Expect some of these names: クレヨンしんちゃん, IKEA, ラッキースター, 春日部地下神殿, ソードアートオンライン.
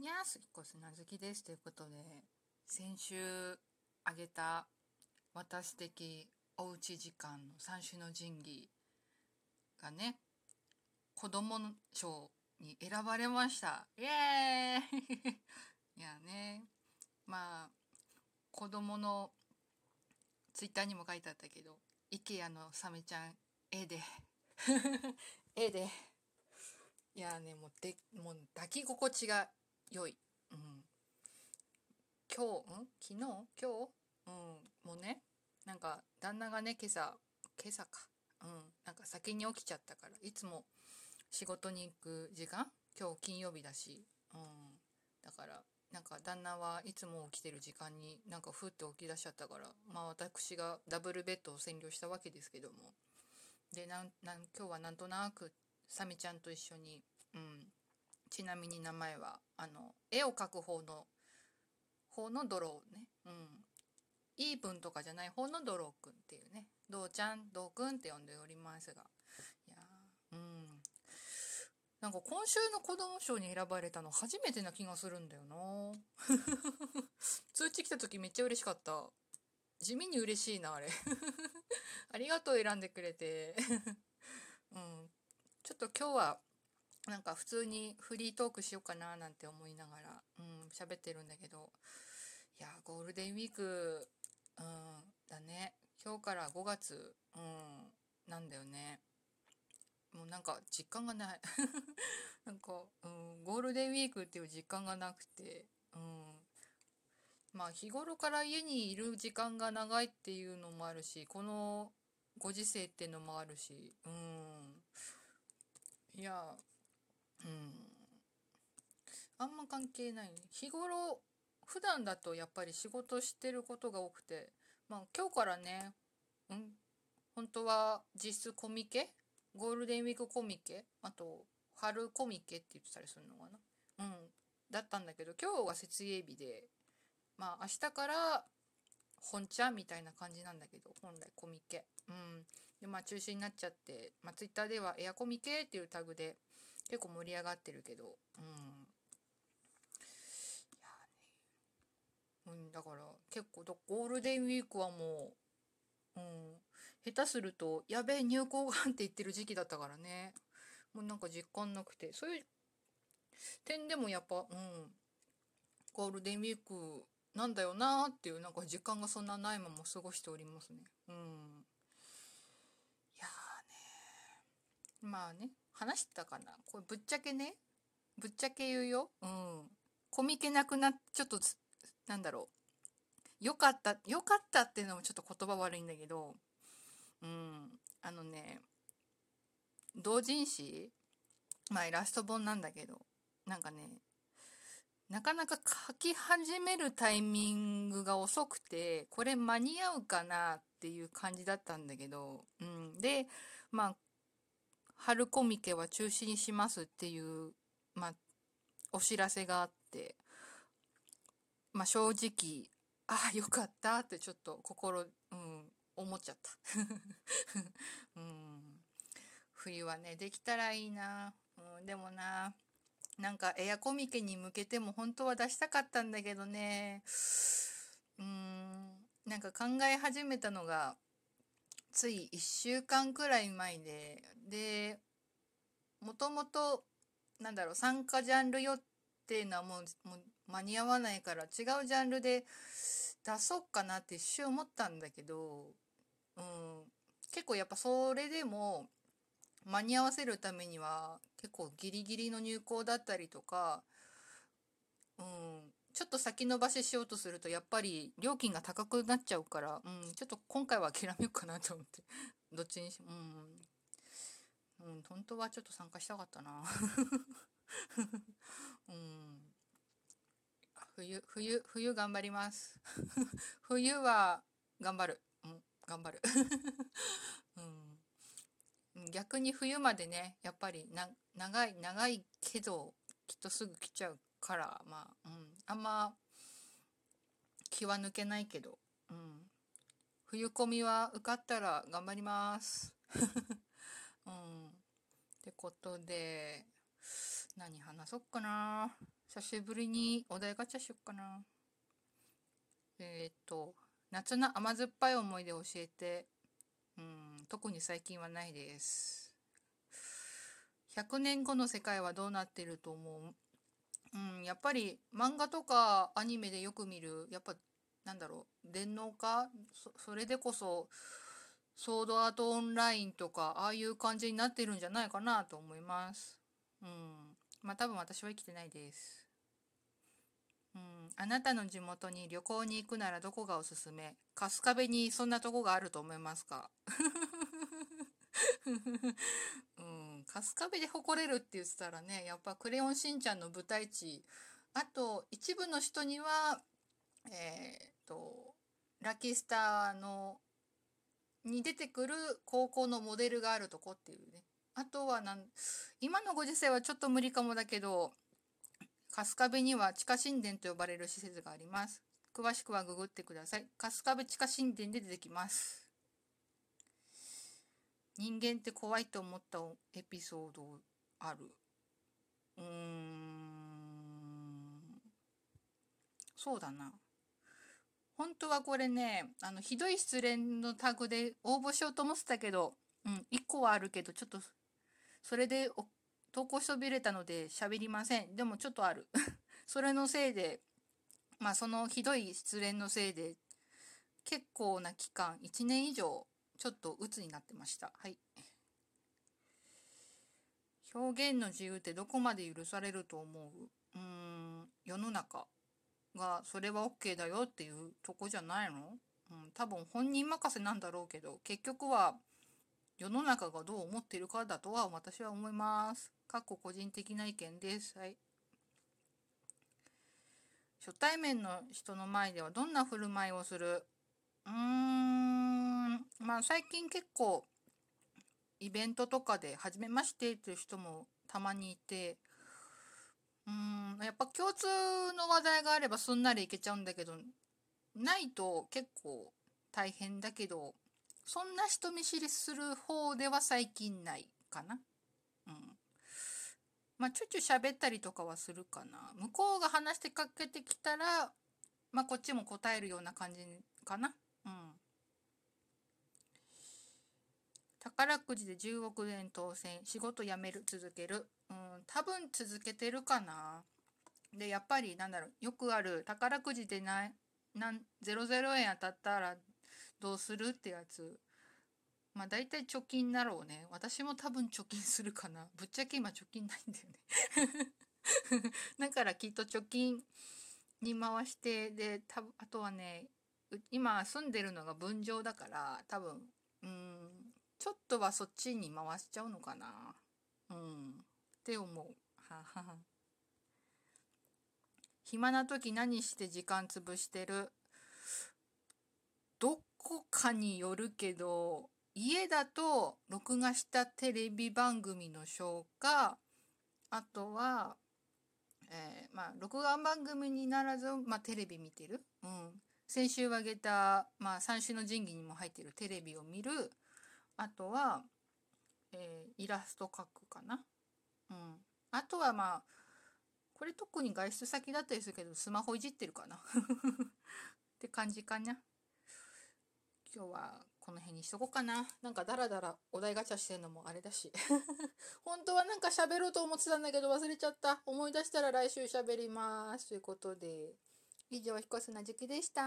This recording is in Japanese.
にゃーすきこ砂好きですということで、先週あげた私的おうち時間の三種の神器がね、子供の賞に選ばれました。イエーイいやね、まあ子供のツイッターにも書いてあったけど、 IKEA のサメちゃん絵で絵で、いやね、もう抱き心地が良い、うん、昨日もうね、なんか旦那がね、今朝か、なんか先に起きちゃったから、いつも仕事に行く時間、今日金曜日だし、だからなんか旦那はいつも起きてる時間になんかふって起き出しちゃったから、まあ私がダブルベッドを占領したわけですけども、で今日はなんとなくサメちゃんと一緒に、ちなみに名前は絵を描く方のドローね、イーブンとかじゃない方のドローくんっていうね、ドーちゃん、ドーくんって呼んでおりますが、いやなんか今週の子ども賞に選ばれたの初めてな気がするんだよな通知来た時めっちゃ嬉しかった。地味に嬉しいなあれありがとう、選んでくれてちょっと今日はなんか普通にフリートークしようかななんて思いながら喋ってるんだけど、いやゴールデンウィークだね。今日から5月なんだよね。もうなんか実感がないなんかゴールデンウィークっていう実感がなくて、まあ日頃から家にいる時間が長いっていうのもあるし、このご時世っていうのもあるし、いやあんま関係ないね。日頃普段だとやっぱり仕事してることが多くて、まあ今日からね、本当は実質コミケ、ゴールデンウィークコミケ、あと春コミケって言ってたりするのかな、だったんだけど、今日は設営日で、まあ明日から本ちゃんみたいな感じなんだけど、本来コミケで、まあ中止になっちゃって、まあ、ツイッターではエアコミ系っていうタグで結構盛り上がってるけど、だから結構ゴールデンウィークはもう、下手するとやべえ入校がんって言ってる時期だったからね、もうなんか実感なくて、そういう点でもやっぱゴールデンウィークなんだよなーっていう、なんか時間がそんなないまま過ごしておりますね。まあね、話したかな、これぶっちゃけね、ぶっちゃけ言うよ、コミケなくなってちょっとなんだろう、よかったっていうのもちょっと言葉悪いんだけど、同人誌、まあイラスト本なんだけど、なんかね、なかなか書き始めるタイミングが遅くて、これ間に合うかなっていう感じだったんだけど、でまあ春コミケは中止にしますっていう、まあ、お知らせがあって、まあ、正直ああよかったってちょっと心、思っちゃった冬はねできたらいいな、でもな、なんかエアコミケに向けても本当は出したかったんだけどね、なんか考え始めたのがつい1週間くらい前で、もともとなんだろう、参加ジャンル予定のはもう間に合わないから違うジャンルで出そうかなって一瞬思ったんだけど、結構やっぱそれでも間に合わせるためには結構ギリギリの入稿だったりとか、ちょっと先延ばししようとするとやっぱり料金が高くなっちゃうから、ちょっと今回は諦めようかなと思ってどっちにしも、本当はちょっと参加したかったな冬頑張ります冬は頑張る、頑張る逆に冬までね、やっぱり長いけどきっとすぐ来ちゃうから、まあ、あんま気は抜けないけど、冬コミは受かったら頑張りますってことで、何話そうかな。久しぶりにお題ガチャしよっかな。夏の甘酸っぱい思い出教えて。特に最近はないです。100年後の世界はどうなってると思う？やっぱり漫画とかアニメでよく見る、やっぱなんだろう、電脳化？それでこそ、ソードアートオンラインとか、ああいう感じになってるんじゃないかなと思います。まあ多分私は生きてないです。あなたの地元に旅行に行くならどこがおすすめ？春日部にそんなとこがあると思いますか？春日部で誇れるって言ってたらね、やっぱクレヨンしんちゃんの舞台地、あと一部の人にはラッキースターのに出てくる高校のモデルがあるとこっていうね。あとは今のご時世はちょっと無理かもだけど、春日部には地下神殿と呼ばれる施設があります。詳しくはググってください。春日部地下神殿で出てきます。人間って怖いと思ったエピソードある？そうだな。本当はこれね、ひどい失恋のタグで応募しようと思ってたけど、1個はあるけど、ちょっと、それで投稿しそびれたので喋りません。でもちょっとある。それのせいで、まあそのひどい失恋のせいで、結構な期間、1年以上、ちょっと鬱になってました。はい。表現の自由ってどこまで許されると思う？世の中がそれは OK だよっていうとこじゃないの？多分本人任せなんだろうけど、結局は世の中がどう思ってるかだとは私は思います。かっこ個人的な意見です。はい。初対面の人の前ではどんな振る舞いをする？まあ最近結構イベントとかで初めましてっていう人もたまにいて、やっぱ共通の話題があればすんなりいけちゃうんだけど、ないと結構大変だけど、そんな人見知りする方では最近ないかな。まあちょいちょい喋ったりとかはするかな。向こうが話してかけてきたら、まあこっちも答えるような感じかな。宝くじで10億円当選、仕事辞める、続ける。多分続けてるかな。で、やっぱりよくある宝くじで00円当たったらどうするってやつ。まあ大体貯金だろうね。私も多分貯金するかな。ぶっちゃけ今貯金ないんだよね。だからきっと貯金に回して、で、あとはね、今住んでるのが分譲だから、多分、ちょっとはそっちに回しちゃうのかな。って思う。暇な時何して時間潰してる？どこかによるけど、家だと録画したテレビ番組のショーか、あとは、まあ録画番組にならず、まあテレビ見てる。先週あげた、まあ三種の神器にも入ってるテレビを見る。あとは、イラスト描くかな。あとはまあ、これ特に外出先だったりするけど、スマホいじってるかな。って感じかな。今日はこの辺にしとこうかな。なんかダラダラお題ガチャしてるのもあれだし。本当はなんか喋ろうと思ってたんだけど忘れちゃった。思い出したら来週喋ります。ということで、以上、ひこすなじきでした。